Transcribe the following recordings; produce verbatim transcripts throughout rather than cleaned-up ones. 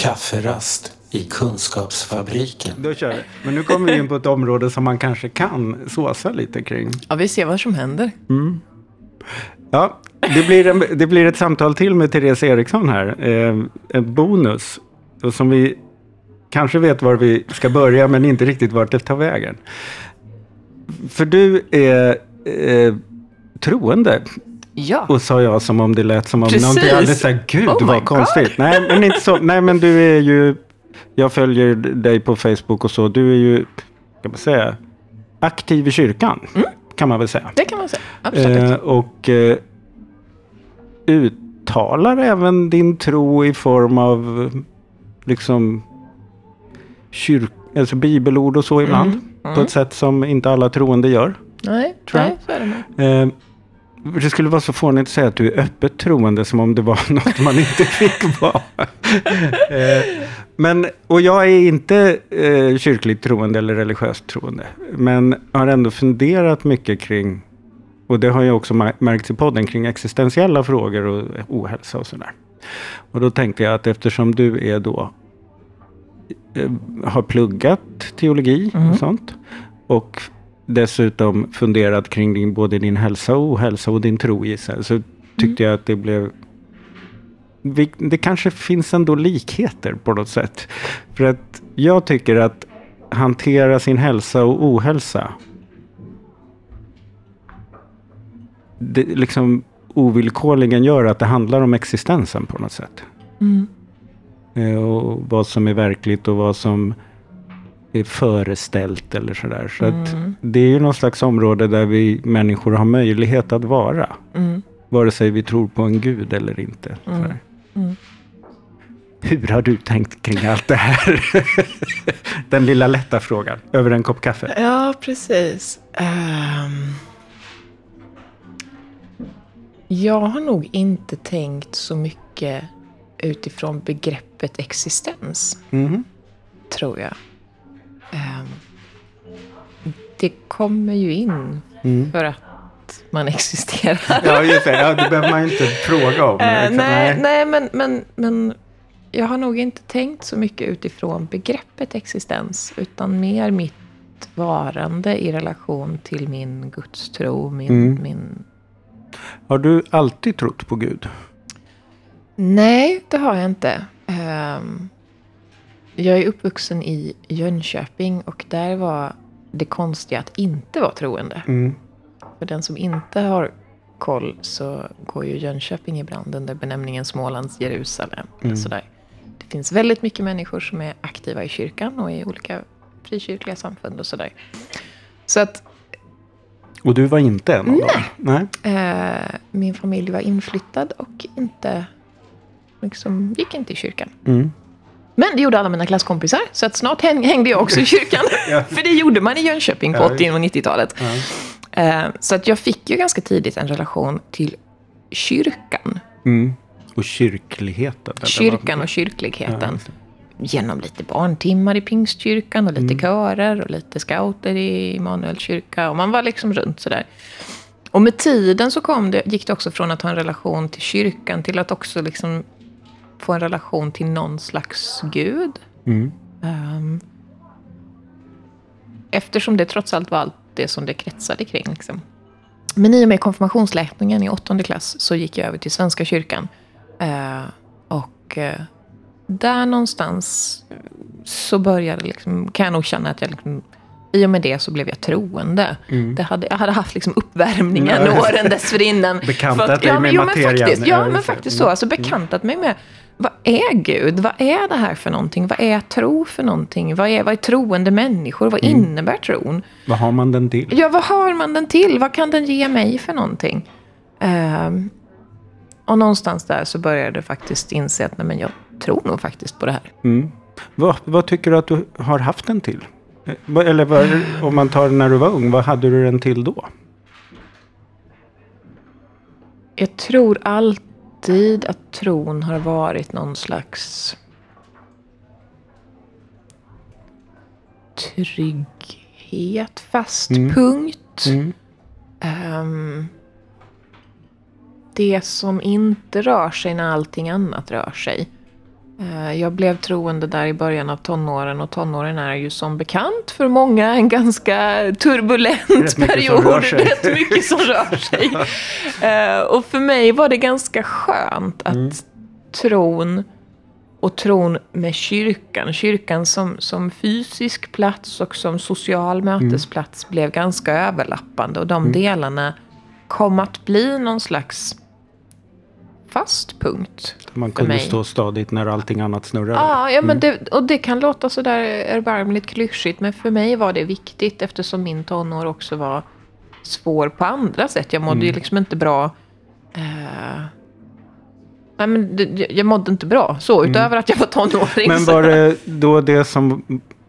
Kafferast i kunskapsfabriken. Då kör vi. Men nu kommer vi in på ett område som man kanske kan såsa lite kring. Ja, vi ser vad som händer. Mm. Ja, det blir, en, det blir ett samtal till med Therese Eriksson här. Eh, en bonus. Och som vi kanske vet var vi ska börja, men inte riktigt vart det tar vägen. För du är eh, troende. Ja. Och sa jag som om det lät som om precis. Någonting alldeles såhär, gud oh vad konstigt. Nej men, inte så. Nej men du är ju, jag följer dig på Facebook och så, du är ju, kan man säga, aktiv i kyrkan. Mm. Kan man väl säga. Det kan man säga, absolut. Eh, och eh, uttalar även din tro i form av liksom kyrk, alltså bibelord och så ibland. Mm. Mm. På ett sätt som inte alla troende gör. Nej, nej så är det nog. Det skulle vara så fånigt att säga att du är öppet troende som om det var något man inte fick vara. Men, och jag är inte eh, kyrkligt troende eller religiöst troende. Men har ändå funderat mycket kring, och det har jag också märkt i podden, kring existentiella frågor och ohälsa och sådär. Och då tänkte jag att eftersom du är då, eh, har pluggat teologi mm. och sånt och dessutom funderat kring din, både din hälsa och ohälsa och din tro i sig, så tyckte mm. jag att det blev, det kanske finns ändå likheter på något sätt. För att jag tycker att hantera sin hälsa och ohälsa, det liksom ovillkorligen gör att det handlar om existensen på något sätt. Mm. Och vad som är verkligt och vad som är föreställt eller sådär. Så mm. att det är ju någon slags område där vi människor har möjlighet att vara. Mm. Vare sig vi tror på en gud eller inte. Mm. Mm. Hur har du tänkt kring allt det här? Den lilla lätta frågan. Över en kopp kaffe. Ja, precis. Um, jag har nog inte tänkt så mycket utifrån begreppet existens. Mm. Tror jag. Det kommer ju in mm. för att man existerar. Ja, just det. Ja, det behöver man ju inte fråga om. Äh, nej, nej men, men, men jag har nog inte tänkt så mycket utifrån begreppet existens, utan mer mitt varande i relation till min gudstro. Min, mm. min... Har du alltid trott på Gud? Nej, det har jag inte. Um... Jag är uppvuxen i Jönköping och där var det konstiga att inte vara troende. Mm. För den som inte har koll så går ju Jönköping i brand under benämningen Smålands Jerusalem. Mm. Sådär. Det finns väldigt mycket människor som är aktiva i kyrkan och i olika frikyrkliga samfund och sådär. Så att... Och du var inte en av nej. dem? Nej. Min familj var inflyttad och inte, liksom, gick inte i kyrkan. Mm. Men det gjorde alla mina klasskompisar. Så att snart hängde jag också i kyrkan. Ja. För det gjorde man i Jönköping på åttio- och nittiotalet. Ja. Uh, så att jag fick ju ganska tidigt en relation till kyrkan. Mm. Och kyrkligheten. Kyrkan och kyrkligheten. Ja. Genom lite barntimmar i Pingstkyrkan. Och lite mm. körer och lite scouter i Immanuelkyrka. Och man var liksom runt sådär. Och med tiden så kom det, gick det också från att ha en relation till kyrkan till att också liksom... få en relation till någon slags gud. Mm. Um, eftersom det trots allt var allt det som det kretsade kring. Liksom. Men i och med konfirmationsläsningen i åttonde klass så gick jag över till Svenska kyrkan. Uh, och uh, där någonstans så började liksom, kan jag nog känna att jag liksom, i och med det så blev jag troende. Mm. Det hade, jag hade haft liksom uppvärmningen mm. åren dessförinnan. Bekantat dig ja, med jo, materien. Men faktiskt, ja, men faktiskt så. Alltså bekantat mig med vad är Gud? Vad är det här för någonting? Vad är tro för någonting? Vad är, vad är troende människor? Vad mm. innebär tron? Vad har man den till? Ja, vad har man den till? Vad kan den ge mig för någonting? Um, och någonstans där så började jag faktiskt inse att nej, men jag tror nog faktiskt på det här. Mm. Vad, vad tycker du att du har haft den till? Eller var, om man tar när du var ung, vad hade du den till då? Jag tror alltid att tron har varit någon slags trygghet, fast mm. punkt. Mm. Um, det som inte rör sig när allting annat rör sig. Jag blev troende där i början av tonåren, och tonåren är ju som bekant för många en ganska turbulent period. Rätt mycket som rör sig. Och för mig var det ganska skönt att mm. tron, och tron med kyrkan, kyrkan som, som fysisk plats och som social mötesplats mm. blev ganska överlappande. Och de mm. delarna kom att bli någon slags fast punkt. Man kunde stå stadigt när allting annat snurrar. Ja, ja, men det, och det kan låta så där erbarmligt klyschigt, men för mig var det viktigt eftersom min tonår också var svår på andra sätt. Jag mådde mm. ju liksom inte bra. Eh, nej, men det, jag mådde inte bra så, utöver mm. att jag var tonåring. Men var det då det som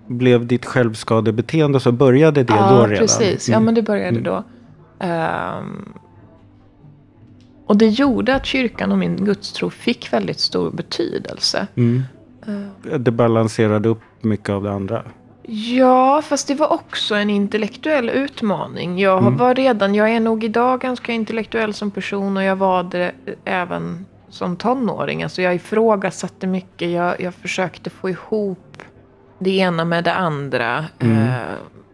blev ditt självskadebeteende, så började det ja, då redan? Ja, precis. Mm. Ja, men det började då. Eh, Och det gjorde att kyrkan och min gudstro fick väldigt stor betydelse. Mm. Det balanserade upp mycket av det andra. Ja, fast det var också en intellektuell utmaning. Jag mm. var redan, jag är nog idag ganska intellektuell som person, och jag var det även som tonåring. Alltså jag ifrågasatte mycket, jag, jag försökte få ihop det ena med det andra. Mm. Uh,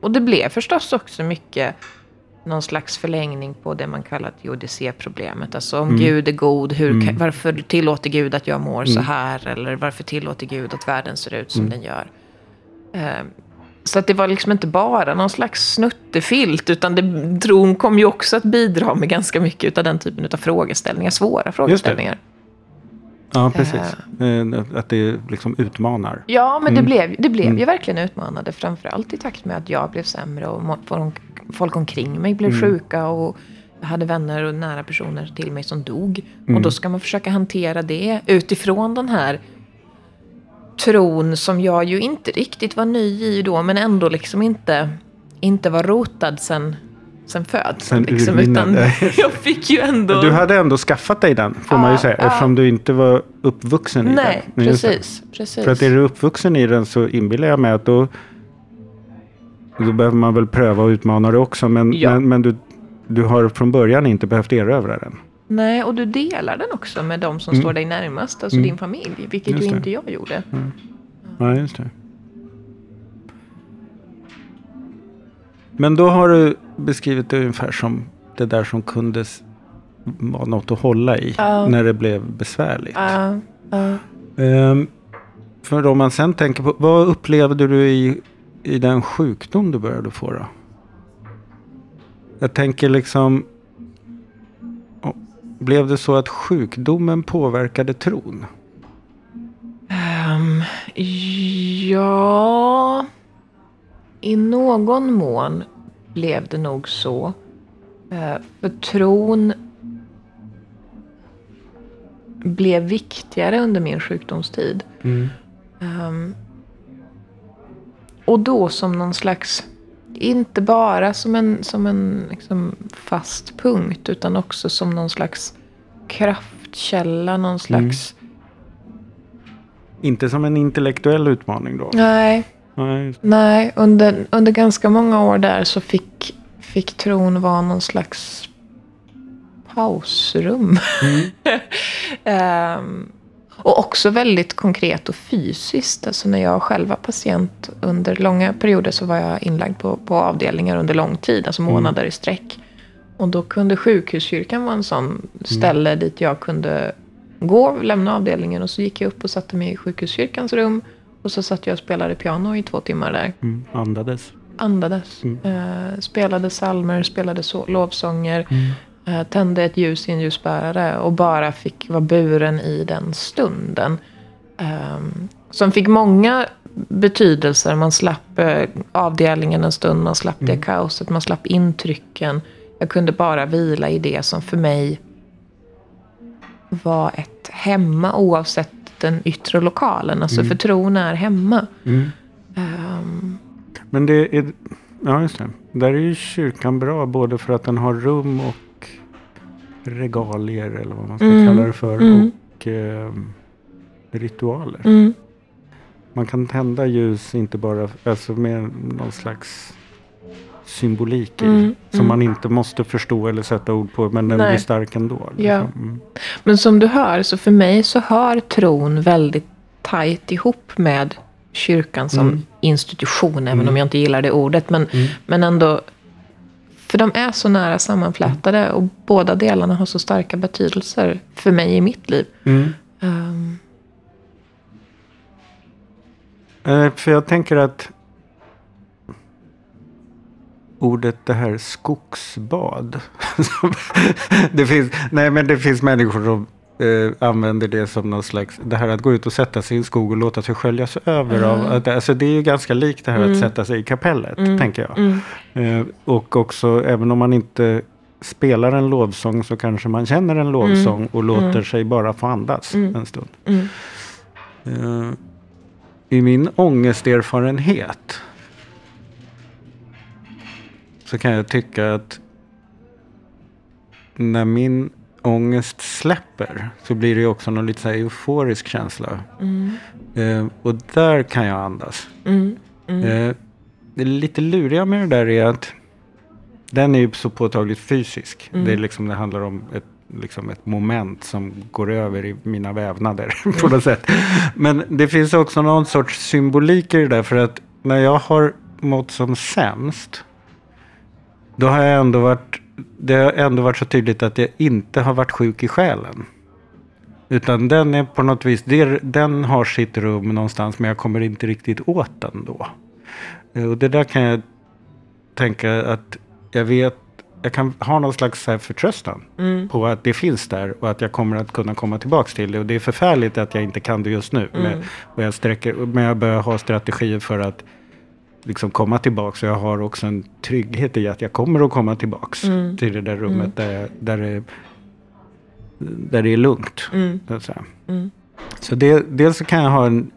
och det blev förstås också mycket någon slags förlängning på det man kallar teodicéproblemet. Alltså om mm. Gud är god, hur, mm. varför tillåter Gud att jag mår mm. så här? Eller varför tillåter Gud att världen ser ut som mm. den gör? Um, så att det var liksom inte bara någon slags snuttefilt, utan det, tron kom ju också att bidra med ganska mycket av den typen av frågeställningar, svåra frågeställningar. Ja, precis. Uh, att det liksom utmanar. Ja, men mm. det blev, det blev mm. ju verkligen utmanande, framförallt i takt med att jag blev sämre och folk omkring mig blev mm. sjuka, och jag hade vänner och nära personer till mig som dog. Mm. Och då ska man försöka hantera det utifrån den här tron som jag ju inte riktigt var ny i då, men ändå liksom inte, inte var rotad sen sen födseln liksom, utan jag fick ju ändå... Du hade ändå skaffat dig den, får ah, man ju säga, ah. eftersom du inte var uppvuxen Nej, i den. Nej, precis, precis. För att är du uppvuxen i den, så inbillar jag mig att då, då behöver man väl pröva och utmana det också, men, ja. men, men du, du har från början inte behövt erövra den. Nej, och du delar den också med de som mm. står dig närmast, alltså mm. din familj, vilket just ju det. Inte jag gjorde. Mm. Ja, just det. Men då har du beskrivit det ungefär som det där som kunde vara något att hålla i uh. när det blev besvärligt. Uh. Uh. Um, för om man sen tänker på, vad upplevde du i, i den sjukdom du började få då? Jag tänker liksom, oh, blev det så att sjukdomen påverkade tron? Um, ja... I någon mån blev det nog så. För tron blev viktigare under min sjukdomstid. Mm. Um, och då som någon slags, inte bara som en, som en liksom fast punkt, utan också som någon slags kraftkälla, någon slags... Mm. Inte som en intellektuell utmaning då? Nej. Nej. Nej, under, under ganska många år där så fick, fick tron vara någon slags pausrum. Mm. um, och också väldigt konkret och fysiskt. Alltså när jag själv var patient under långa perioder, så var jag inlagd på, på avdelningar under lång tid, alltså månader mm. i sträck. Och då kunde sjukhuskyrkan vara en sån mm. ställe dit jag kunde gå, lämna avdelningen, och så gick jag upp och satte mig i sjukhuskyrkans rum. Och så satt jag och spelade piano i två timmar där. Mm, andades. Andades. Mm. Eh, spelade psalmer, spelade so- lovsånger. Mm. Eh, tände ett ljus i en ljusbärare. Och bara fick vara buren i den stunden. Eh, som fick många betydelser. Man slapp eh, avdelningen en stund. Man slapp mm. det kaoset. Man slapp intrycken. Jag kunde bara vila i det som för mig var ett hemma, oavsett den yttre lokalen. Alltså mm. för tron är hemma. Mm. Um. Men det är... Ja, just det. Där är ju kyrkan bra, både för att den har rum och regalier, eller vad man ska mm. kalla det för, mm. och eh, ritualer. Mm. Man kan tända ljus, inte bara... Alltså med någon slags symbolik i, mm. som mm. man inte måste förstå eller sätta ord på, men den Nej. Blir stark ändå. Liksom. Ja. Mm. Men som du hör, så för mig så hör tron väldigt tajt ihop med kyrkan som mm. institution, även mm. om jag inte gillar det ordet, men, mm. men ändå, för de är så nära sammanflätade mm. och båda delarna har så starka betydelser för mig i mitt liv. Mm. Um. Eh, för jag tänker att ordet det här skogsbad det finns, nej men det finns människor som Eh, använder det som någon slags, det här att gå ut och sätta sig i en skog och låta sig sköljas över mm. av, att, alltså det är ju ganska likt det här mm. att sätta sig i kapellet, mm. tänker jag mm. eh, och också, även om man inte spelar en lovsång så kanske man känner en lovsång mm. och låter mm. sig bara få andas mm. en stund mm. eh, i min ångesterfarenhet så kan jag tycka att när min ångest släpper så blir det ju också någon lite så här euforisk känsla. Mm. Eh, och där kan jag andas. Mm. Mm. Eh, det lite luriga med det där är att den är ju så påtagligt fysisk. Mm. Det är liksom, det handlar om ett, liksom ett moment som går över i mina vävnader på något sätt. Men det finns också någon sorts symbolik i det där, för att när jag har mått som sämst då har jag ändå varit det har ändå varit så tydligt att jag inte har varit sjuk i själen. Utan den är på något vis, den har sitt rum någonstans, men jag kommer inte riktigt åt den då. Och det där kan jag tänka att jag vet, jag kan ha någon slags så här förtröstan mm. på att det finns där och att jag kommer att kunna komma tillbaka till det. Och det är förfärligt att jag inte kan det just nu. Mm. Men, och jag sträcker, men jag börjar ha strategier för att liksom komma tillbaka, så jag har också en trygghet i att jag kommer att komma tillbaka mm. till det där rummet mm. där, där, det, där det är lugnt. Mm. Så, mm. så det, dels så kan jag ha en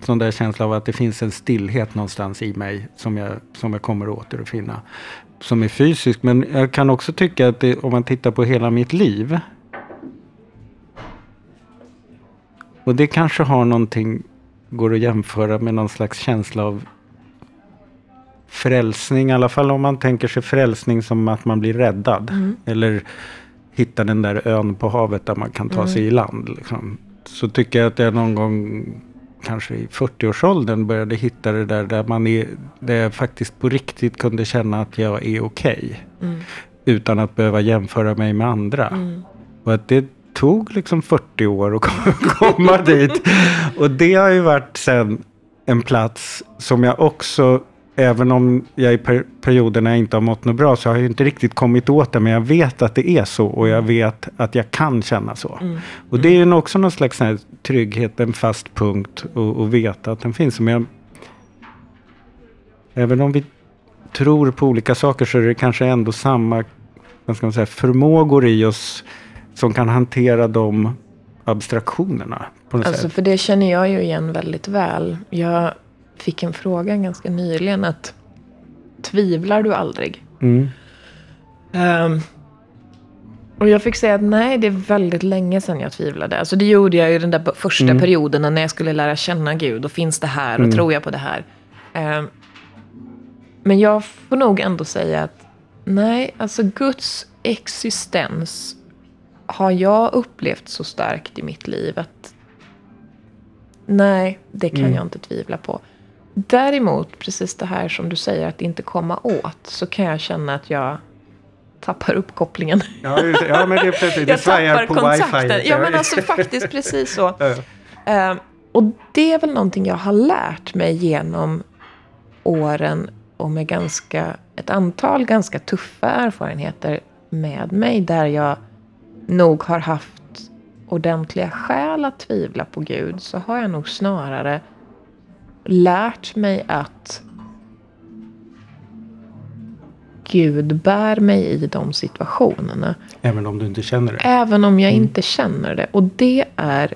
sån där känsla av att det finns en stillhet någonstans i mig som jag, som jag kommer att återfinna, som är fysisk. Men jag kan också tycka att det, om man tittar på hela mitt liv, och det kanske har någonting, går att jämföra med någon slags känsla av frälsning, i alla fall om man tänker sig frälsning som att man blir räddad mm. eller hittar den där ön på havet där man kan ta mm. sig i land liksom. Så tycker jag att jag någon gång kanske i fyrtioårsåldern började hitta det där där, man är, där jag faktiskt på riktigt kunde känna att jag är okej mm. utan att behöva jämföra mig med andra mm. och att det tog liksom fyrtio år att komma dit. Och det har ju varit sen en plats som jag också, även om jag i per- perioderna inte har mått något bra, så har jag ju inte riktigt kommit åt det, men jag vet att det är så och jag vet att jag kan känna så. Mm. Och det är ju också någon slags här trygghet, en fast punkt, och, och veta att den finns. Men jag, även om vi tror på olika saker så är det kanske ändå samma, vad ska man säga, förmågor i oss som kan hantera de abstraktionerna på något alltså, sätt. För det känner jag ju igen väldigt väl. Jag fick en fråga ganska nyligen att tvivlar du aldrig? Mm. Um, och jag fick säga att nej, det är väldigt länge sedan jag tvivlade. Alltså det gjorde jag ju den där första mm. perioden när jag skulle lära känna Gud. Och finns det här och mm. tror jag på det här? Um, men jag får nog ändå säga att nej, alltså Guds existens har jag upplevt så starkt i mitt liv att nej, det kan mm. jag inte tvivla på. Däremot, precis det här som du säger, att inte komma åt, så kan jag känna att jag tappar uppkopplingen. Ja, ja men det är precis. Jag tappar på kontakten. Wifi. Ja, men alltså faktiskt precis så. uh, och det är väl någonting jag har lärt mig genom åren och med ganska, ett antal ganska tuffa erfarenheter med mig, där jag nog har haft ordentliga skäl att tvivla på Gud, så har jag nog snarare lärt mig att Gud bär mig i de situationerna. Även om du inte känner det? Även om jag mm. inte känner det. Och det är,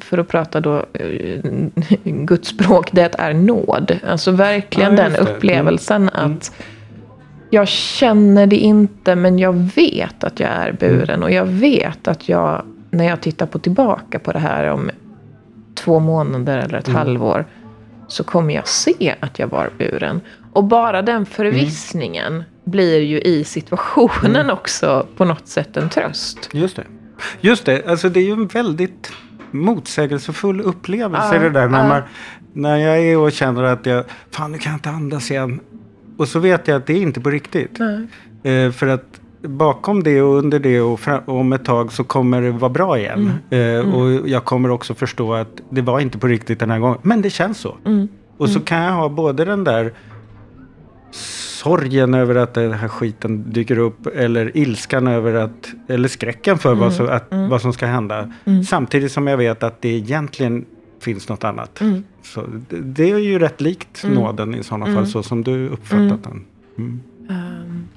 för att prata då Guds språk, det är nåd. Alltså verkligen ja, den upplevelsen mm. att jag känner det inte, men jag vet att jag är buren. Och jag vet att jag, när jag tittar på tillbaka på det här om två månader eller ett mm. halvår, så kommer jag se att jag var buren. Och bara den förvissningen mm. blir ju i situationen mm. också på något sätt en tröst. Just det. Just det, alltså det är ju en väldigt motsägelsefull upplevelse uh, det där. När, uh. man, när jag är och känner att jag, fan nu kan jag inte andas igen. Och så vet jag att det är inte på riktigt. Uh. Eh, för att bakom det och under det och fram- om ett tag så kommer det vara bra igen. Mm. Eh, mm. Och jag kommer också förstå att det var inte på riktigt den här gången. Men det känns så. Mm. Och så mm. kan jag ha både den där sorgen över att den här skiten dyker upp, eller ilskan över att, eller skräcken för mm. vad, så, att, mm. vad som ska hända. Mm. Samtidigt som jag vet att det egentligen finns något annat. Mm. Så det, det är ju rätt likt mm. nåden i sådana mm. fall, så som du uppfattat mm. den. Mm. Um,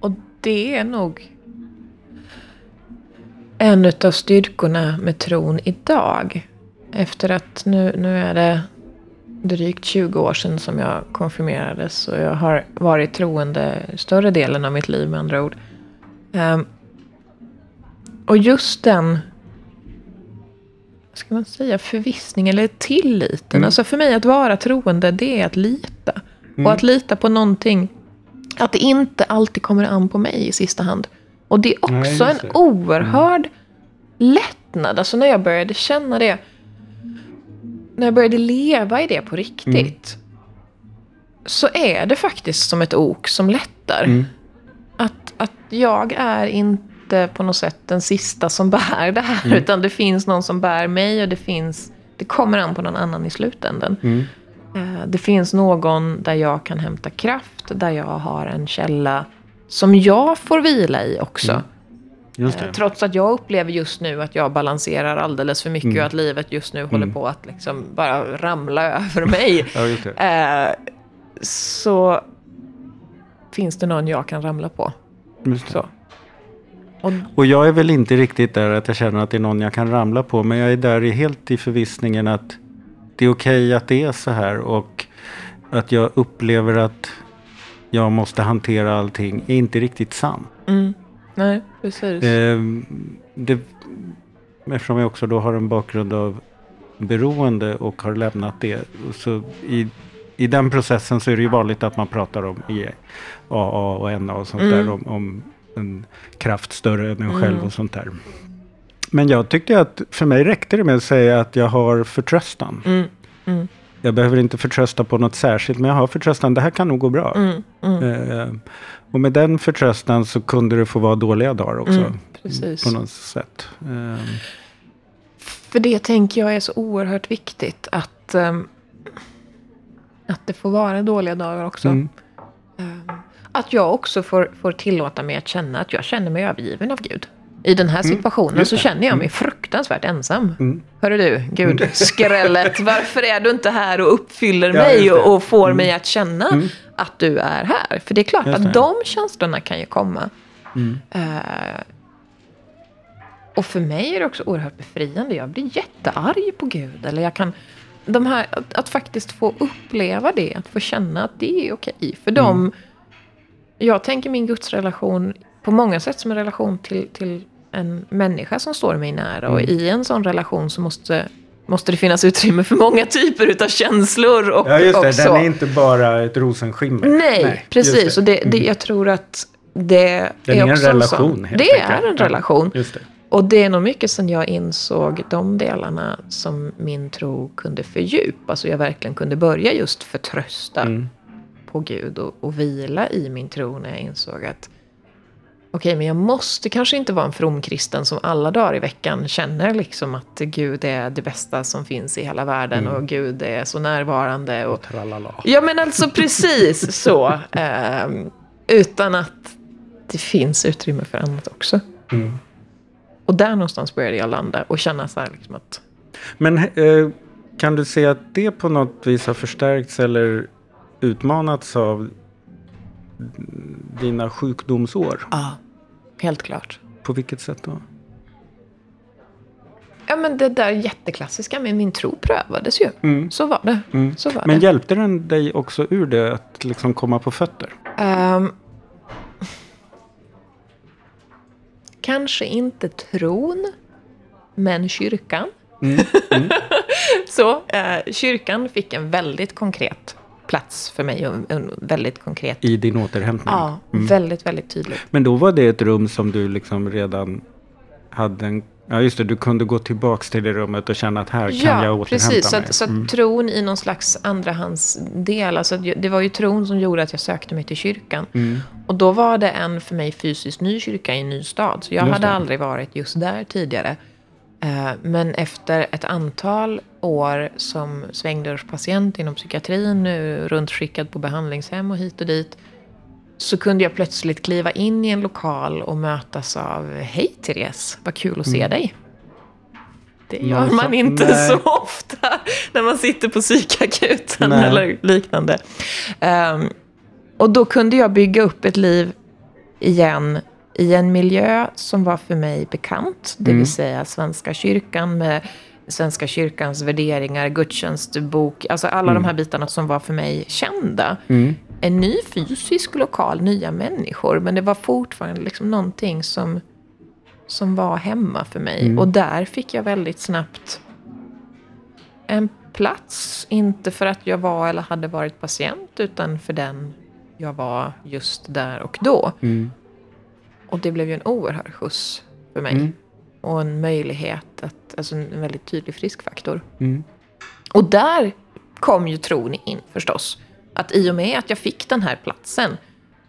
och det är nog en av styrkorna med tron idag. Efter att nu, nu är det drygt tjugo år sedan som jag konfirmerades, och jag har varit troende större delen av mitt liv, med andra ord. Um, och just den, ska man säga, förvissning eller tilliten. Mm. Alltså för mig att vara troende, det är att lita. Mm. Och att lita på någonting, att det inte alltid kommer an på mig i sista hand. Och det är också Nej, en oerhörd mm. lättnad. Alltså när jag började känna det, när jag började leva i det på riktigt, mm. så är det faktiskt som ett ok som lättar. Mm. Att, att jag är inte på något sätt den sista som bär det här, mm. utan det finns någon som bär mig, och det finns, det kommer an på någon annan i slutändan. Mm. Det finns någon där jag kan hämta kraft, där jag har en källa som jag får vila i också. Mm. Just det. Trots att jag upplever just nu att jag balanserar alldeles för mycket mm. och att livet just nu mm. håller på att liksom bara ramla över mig. Ja, just det. Eh, så finns det någon jag kan ramla på. Just det. Så. Och, och jag är väl inte riktigt där att jag känner att det är någon jag kan ramla på, men jag är där i helt i förvissningen att det är okej att det är så här, och att jag upplever att jag måste hantera allting är inte riktigt sant. Mm. Nej, precis. Eh, det, eftersom jag också då har en bakgrund av beroende och har lämnat det. Så i, i den processen så är det ju vanligt att man pratar om E A, A A och N A och sånt mm. där. Om, om en kraft större än en själv mm. och sånt där. Men jag tyckte att för mig räckte det med att säga att jag har förtröstan. Mm. Mm. Jag behöver inte förtrösta på något särskilt, men jag har förtröstan. Det här kan nog gå bra. Mm, mm. Eh, och med den förtröstan så kunde det få vara dåliga dagar också. Mm, precis. På något sätt. Eh. För det tänker jag är så oerhört viktigt. Att, eh, att det får vara dåliga dagar också. Mm. Eh, att jag också får, får tillåta mig att känna att jag känner mig övergiven av Gud. I den här situationen mm, så känner jag mig mm. fruktansvärt ensam. Mm. Hörru du, Gud, skrället. Varför är du inte här och uppfyller ja, mig och, och får mm. mig att känna mm. att du är här? För det är klart att de känslorna kan ju komma. Mm. Uh, och för mig är det också oerhört befriande. Jag blir jättearg på Gud. Eller jag kan, de här, att, att faktiskt få uppleva det. Att få känna att det är okej. För dem, mm. jag tänker min gudsrelation på många sätt som en relation till, till en människa som står mig nära. Och i en sån relation så måste, måste det finnas utrymme för många typer av känslor. Och, ja, just det. Och så. Den är inte bara ett rosenskimmer. Nej, Nej precis. Det. Och det, det, jag tror att det Den är, är också en relation. En det enkelt. är en relation. Ja, just det. Och det är nog mycket sen jag insåg de delarna som min tro kunde fördjupa. Så jag verkligen kunde börja just förtrösta mm. på Gud och, och vila i min tro, när jag insåg att okej, men jag måste kanske inte vara en fromkristen som alla dagar i veckan känner liksom att Gud är det bästa som finns i hela världen mm. och Gud är så närvarande. Och, och tralala. Ja, men alltså precis så. Eh, utan att det finns utrymme för annat också. Mm. Och där någonstans började jag landa och känna så här liksom att... Men eh, kan du se att det på något vis har förstärkts eller utmanats av dina sjukdomsår? Ja, helt klart. På vilket sätt då? Ja, men det där jätteklassiska med min tro prövades ju. Mm. Så var det. Mm. Så var men det. Hjälpte den dig också ur det att liksom komma på fötter? Um, kanske inte tron, men kyrkan. Mm. Mm. Så, uh, kyrkan fick en väldigt konkret plats för mig, väldigt konkret. I din återhämtning? Ja, mm. väldigt, väldigt tydligt. Men då var det ett rum som du liksom redan hade en... Ja just det, du kunde gå tillbaka till det rummet och känna att här ja, kan jag återhämta precis, så att, mig. Ja, precis. Mm. Så att tron i någon slags andrahandsdel, alltså det var ju tron som gjorde att jag sökte mig till kyrkan. Mm. Och då var det en för mig fysiskt ny kyrka i en ny stad. Så jag just hade det. aldrig varit just där tidigare. Men efter ett antal år som svängdörrspatient inom psykiatrin, nu runt skickad på behandlingshem och hit och dit, så kunde jag plötsligt kliva in i en lokal och mötas av hej Therese, vad kul att se mm. dig. Det gör nej, man inte nej. så ofta när man sitter på psykakuten nej. eller liknande. Um, och då kunde jag bygga upp ett liv igen i en miljö som var för mig bekant. Det mm. vill säga Svenska kyrkan med Svenska kyrkans värderingar, gudstjänstbok, alltså alla mm. de här bitarna som var för mig kända. Mm. En ny fysisk lokal, nya människor. Men det var fortfarande liksom någonting som, som var hemma för mig. Mm. Och där fick jag väldigt snabbt en plats. Inte för att jag var eller hade varit patient, utan för den jag var just där och då. Mm. Och det blev ju en oerhörd skjuts för mig. Mm. Och en möjlighet, att, alltså en väldigt tydlig friskfaktor. Mm. Och där kom ju tron in förstås. Att i och med att jag fick den här platsen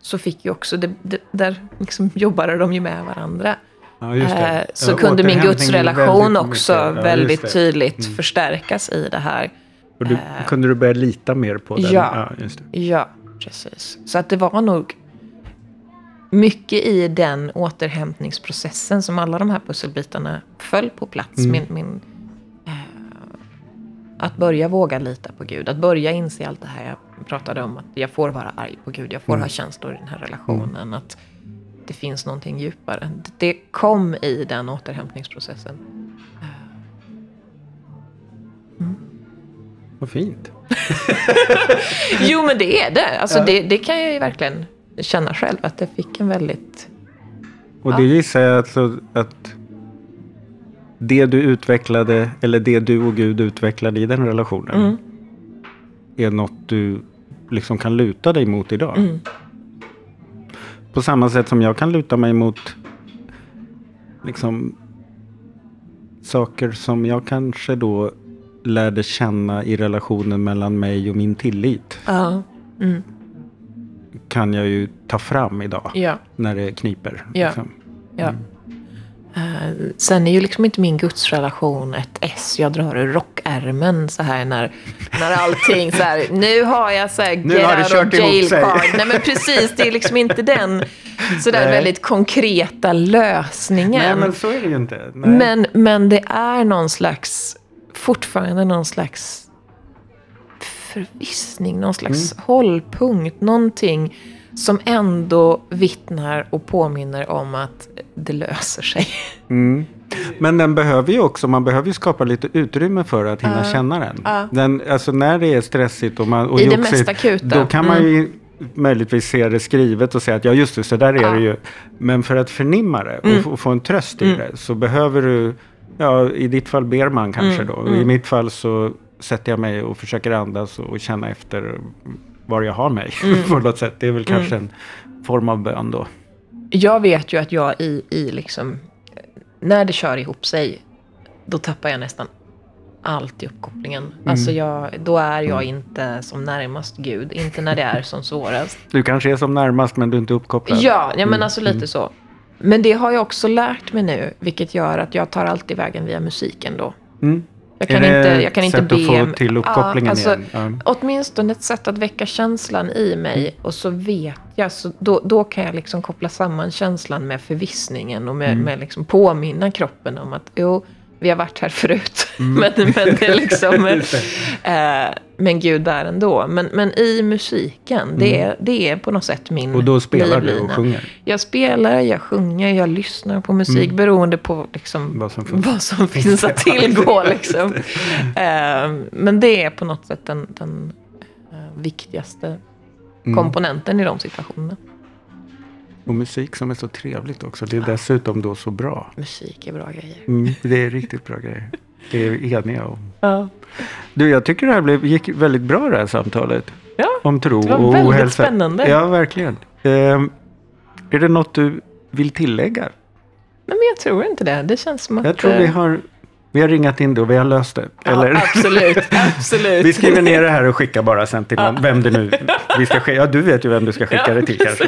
så fick jag också, det, det, där liksom jobbade de ju med varandra. Ja, just det. Eh, så ja, kunde min gudsrelation också ja, väldigt tydligt mm. förstärkas i det här. Och du, eh, kunde du börja lita mer på den? Ja, ja, just det. Ja, precis. Så att det var nog mycket i den återhämtningsprocessen som alla de här pusselbitarna föll på plats. Mm. Min... min Att börja våga lita på Gud. Att börja inse allt det här jag pratade om. Att jag får vara arg på Gud. Jag får mm. ha känslor i den här relationen. Mm. Att det finns någonting djupare. Det kom i den återhämtningsprocessen. Mm. Vad fint. Jo, men det är det. Alltså, ja. det. Det kan jag ju verkligen känna själv. Att det fick en väldigt... Och det ja. gissar jag alltså att... Det du utvecklade, eller det du och Gud utvecklade i den relationen mm. är något du liksom kan luta dig mot idag. Mm. På samma sätt som jag kan luta mig mot liksom saker som jag kanske då lärde känna i relationen mellan mig och min tillit. Ja. Mm. Kan jag ju ta fram idag ja. när det kniper. Ja, liksom. ja. Mm. Sen är ju liksom inte min gudsrelation ett S. Jag drar rockärmen så här när, när allting så här. Nu har jag så här get out of jail card. Nej men precis, det är liksom inte den så där väldigt konkreta lösningen. Nej men så är det ju inte. Nej. Men, men det är någon slags, fortfarande någon slags förvissning, någon slags mm. hållpunkt, någonting som ändå vittnar och påminner om att det löser sig. Mm. Men den behöver ju också, man behöver ju skapa lite utrymme för att hinna uh, känna den. Uh. den. Alltså när det är stressigt och, man, och i det mest akuta. Då kan mm. man ju möjligtvis se det skrivet och säga att ja just det, så där är uh. det ju. Men för att förnimma det och, mm. och få en tröst i mm. det så behöver du, ja i ditt fall ber man kanske mm. då. Mm. I mitt fall så sätter jag mig och försöker andas och känna efter var jag har mig mm. på något sätt. Det är väl kanske mm. en form av bön då. Jag vet ju att jag i, i liksom, när det kör ihop sig, då tappar jag nästan allt i uppkopplingen. Mm. Alltså jag, då är jag mm. inte som närmast Gud. Inte när det är som svårast. Du kanske är som närmast men du är inte uppkopplad. Ja, ja men alltså lite mm. så. Men det har jag också lärt mig nu, vilket gör att jag tar alltid vägen via musiken då. Mm. Jag kan inte, jag kan inte be få till uppkopplingen ja, alltså, igen. Ja. Åtminstone ett sätt att väcka känslan i mig och så vet jag så då, då kan jag liksom koppla samman känslan med förvissningen och med, mm. med liksom påminna kroppen om att jo, vi har varit här förut mm. men, men det är liksom eh, men Gud där ändå men, men i musiken det, mm. det är på något sätt min och då spelar livlina. Du och sjunger? Jag spelar, jag sjunger, jag lyssnar på musik mm. beroende på liksom, vad, som vad som finns att tillgå liksom. eh, men det är på något sätt den, den eh, viktigaste mm. komponenten i de situationerna. Och musik som är så trevligt också. Det är dessutom då så bra. Musik är bra grejer. Mm, det är riktigt bra grejer. Det är vi eniga om. Ja. Du, jag tycker det här blev, gick väldigt bra det här samtalet. Ja, om tro det var och väldigt ohälsa. Spännande. Ja, verkligen. Eh, är det något du vill tillägga? Nej, men jag tror inte det. Det känns som att... Jag tror vi har, vi har ringat in det och vi har löst det. Eller? Ja, absolut, absolut. Vi skriver ner det här och skickar bara sen till någon, vem det nu vi ska skicka. Ja, du vet ju vem du ska skicka ja, det till kanske.